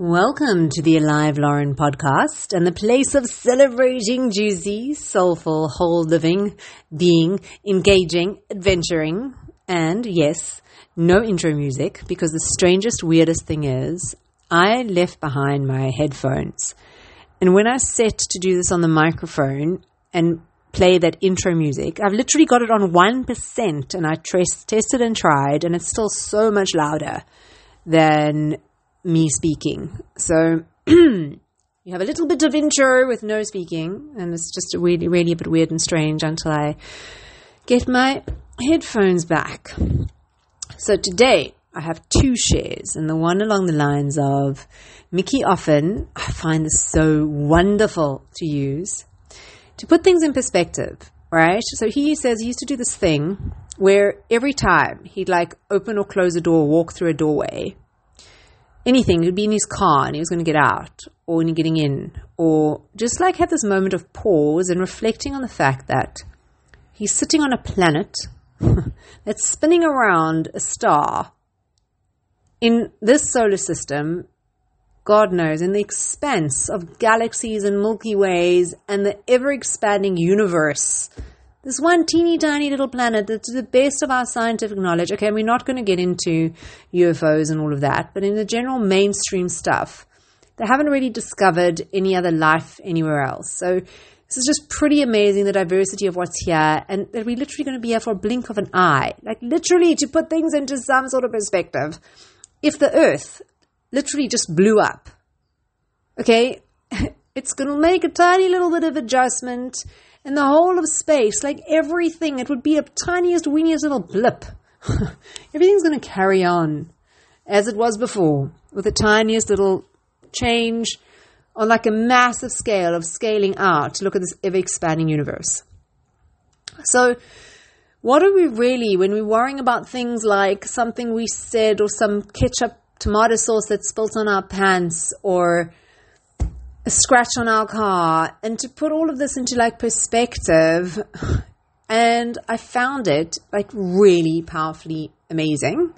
Welcome to the Alive Loren Podcast and the place of celebrating juicy, soulful, whole living, being, engaging, adventuring, and yes, no intro music because the strangest, weirdest thing is I left behind my headphones. And when I set to do this on the microphone and play that intro music, I've literally got it on 1% and I tested and tried and it's still so much louder than me speaking. So you have a little bit of intro with no speaking and it's just really a bit weird and strange until I get my headphones back. So today I have two shares, and the one along the lines of Mickey Offen, I find this so wonderful to use to put things in perspective, right? So he says he used to do this thing where every time he'd like open or close a door, walk through a doorway, anything, he'd be in his car and he was going to get out or when you're getting in, or just like have this moment of pause and reflecting on the fact that he's sitting on a planet that's spinning around a star in this solar system, God knows, in the expanse of galaxies and Milky Ways and the ever-expanding universe. This one teeny tiny little planet that, to the best of our scientific knowledge, okay, we're not going to get into UFOs and all of that, but in the general mainstream stuff, they haven't really discovered any other life anywhere else. So this is just pretty amazing, the diversity of what's here, and that we're literally going to be here for a blink of an eye. Like literally, to put things into some sort of perspective, if the Earth literally just blew up, okay, it's going to make a tiny little bit of adjustment in the whole of space, like everything. It would be a tiniest, weeniest little blip. Everything's going to carry on as it was before, with the tiniest little change on like a massive scale of scaling out to look at this ever-expanding universe. So what are we really, when we're worrying about things like something we said or some ketchup tomato sauce that's spilt on our pants or a scratch on our car, and to put all of this into like perspective, and I found it like really powerfully amazing.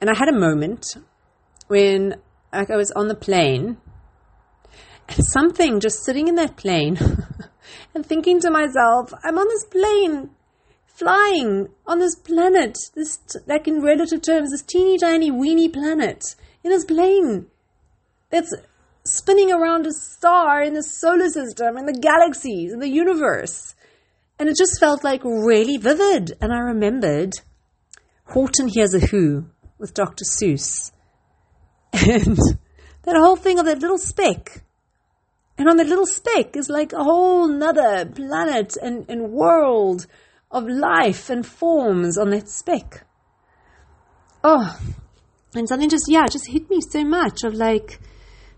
And I had a moment when like I was on the plane and something, just sitting in that plane and thinking to myself, I'm on this plane flying on this planet, this like in relative terms, this teeny tiny weeny planet in this plane that's spinning around a star in the solar system and the galaxies and the universe. And it just felt like really vivid. And I remembered Horton Hears a Who with Dr. Seuss. And that whole thing of that little speck. And on that little speck is like a whole nother planet and world of life and forms on that speck. Oh, and something just hit me so much of like,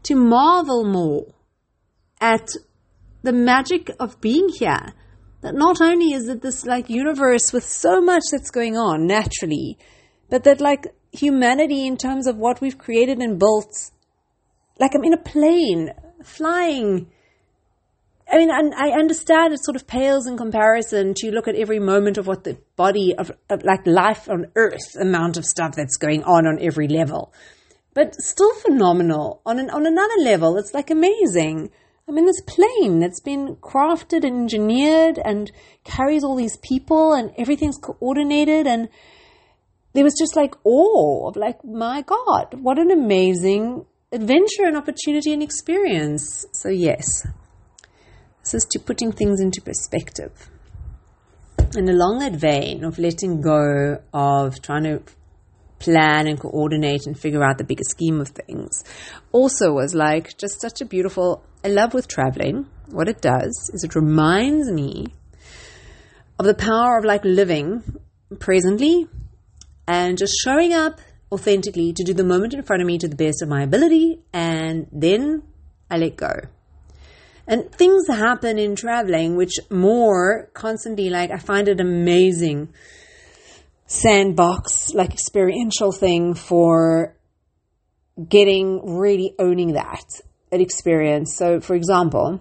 to marvel more at the magic of being here. That not only is it this like universe with so much that's going on naturally, but that like humanity in terms of what we've created and built, like I'm in a plane flying. I mean, I understand it sort of pales in comparison to look at every moment of what the body of like life on Earth, amount of stuff that's going on every level. But still phenomenal on another level. It's like amazing. I mean, this plane that's been crafted and engineered and carries all these people and everything's coordinated. And there was just like awe of like, my God, what an amazing adventure and opportunity and experience. So yes, this is to putting things into perspective. And along that vein of letting go of trying to plan and coordinate and figure out the bigger scheme of things, also was like just such a beautiful, I love with traveling, what it does is it reminds me of the power of like living presently and just showing up authentically to do the moment in front of me to the best of my ability, and then I let go. And things happen in traveling which more constantly, like I find it amazing sandbox, like experiential thing for getting, really owning that experience. So for example,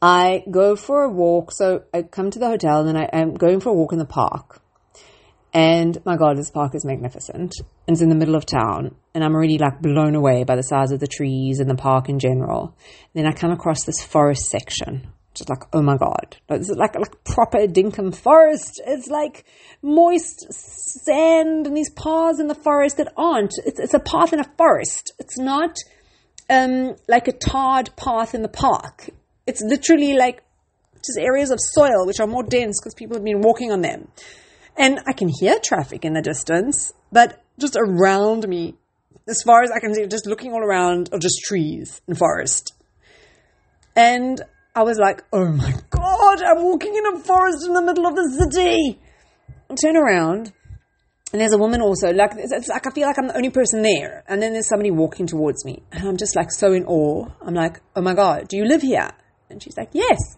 I go for a walk. So I come to the hotel and then I'm going for a walk in the park And my God, this park is magnificent. It's in the middle of town. And I'm already like blown away by the size of the trees and the park in general. And then I come across this forest section. Just like, oh my God. It's like proper dinkum forest. It's like moist sand and these paths in the forest that aren't. It's a path in a forest. It's not like a tarred path in the park. It's literally like just areas of soil which are more dense because people have been walking on them. And I can hear traffic in the distance, but just around me, as far as I can see, just looking all around are just trees and forest. And I was like, oh my God, I'm walking in a forest in the middle of the city. I turn around and there's a woman also. Like, it's like I feel like I'm the only person there. And then there's somebody walking towards me. And I'm just like so in awe. I'm like, oh my God, do you live here? And she's like, yes.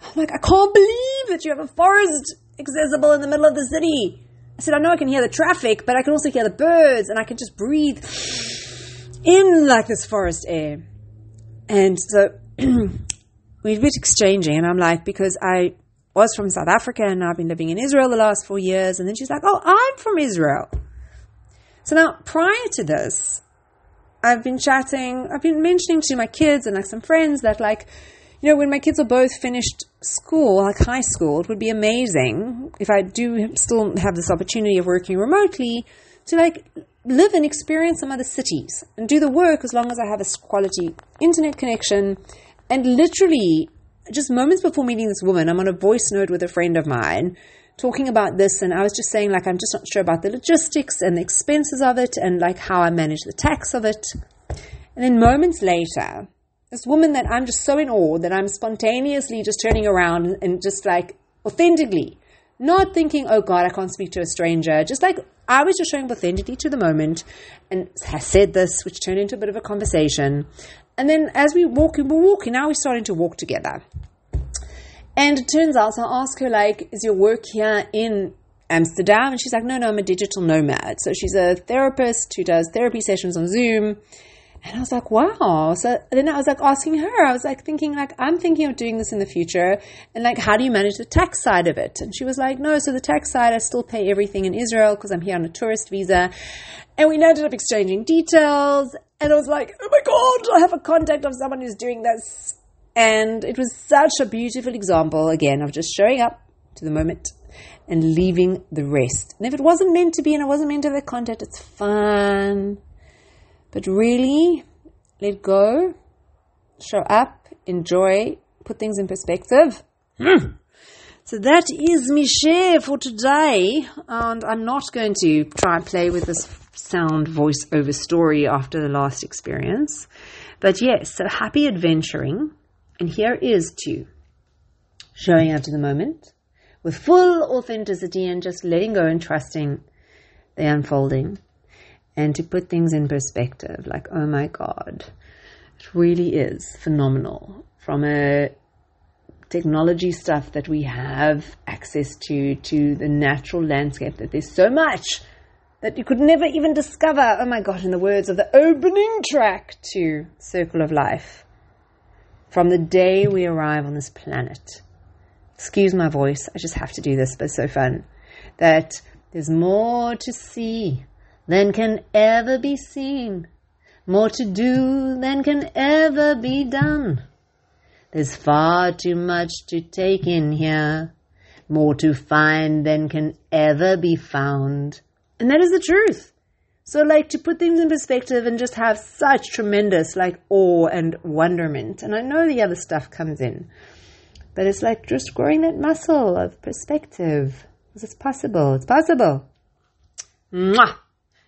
I'm like, I can't believe that you have a forest accessible in the middle of the city. I said, I know I can hear the traffic, but I can also hear the birds and I can just breathe in like this forest air. And so we've been exchanging, and I'm like, because I was from South Africa and I've been living in Israel the last 4 years. And then she's like, oh, I'm from Israel. So now prior to this, I've been mentioning to my kids and like some friends that like, you know, when my kids are both finished school, like high school, it would be amazing if I do still have this opportunity of working remotely to like live and experience some other cities and do the work as long as I have a quality internet connection. And literally, just moments before meeting this woman, I'm on a voice note with a friend of mine talking about this. And I was just saying, like, I'm just not sure about the logistics and the expenses of it and, like, how I manage the tax of it. And then moments later, this woman that I'm just so in awe that I'm spontaneously just turning around and just, like, authentically, not thinking, oh, God, I can't speak to a stranger. Just, like, I was just showing authenticity to the moment and I said this, which turned into a bit of a conversation. And then as we're walking, now we're starting to walk together. And it turns out, so I ask her, like, is your work here in Amsterdam? And she's like, no, I'm a digital nomad. So she's a therapist who does therapy sessions on Zoom. And I was like, wow. So then I was like asking her, I was like thinking, like, I'm thinking of doing this in the future. And like, how do you manage the tax side of it? And she was like, no, so the tax side, I still pay everything in Israel because I'm here on a tourist visa. And we ended up exchanging details. And I was like, oh my God, I have a contact of someone who's doing this. And it was such a beautiful example, again, of just showing up to the moment and leaving the rest. And if it wasn't meant to be and I wasn't meant to have a contact, it's fine. But really, let go, show up, enjoy, put things in perspective. So that is my share for today. And I'm not going to try and play with this sound voiceover story after the last experience. But yes, so happy adventuring. And here is to showing up to the moment with full authenticity and just letting go and trusting the unfolding. And to put things in perspective, like, oh my God, it really is phenomenal from a technology stuff that we have access to the natural landscape, that there's so much that you could never even discover. Oh my God, in the words of the opening track to Circle of Life, from the day we arrive on this planet. Excuse my voice, I just have to do this, but it's so fun. That there's more to see than can ever be seen, more to do than can ever be done. There's far too much to take in here, more to find than can ever be found. And that is the truth. So like to put things in perspective and just have such tremendous like awe and wonderment. And I know the other stuff comes in, but it's like just growing that muscle of perspective. Because it's possible. It's possible. Mwah!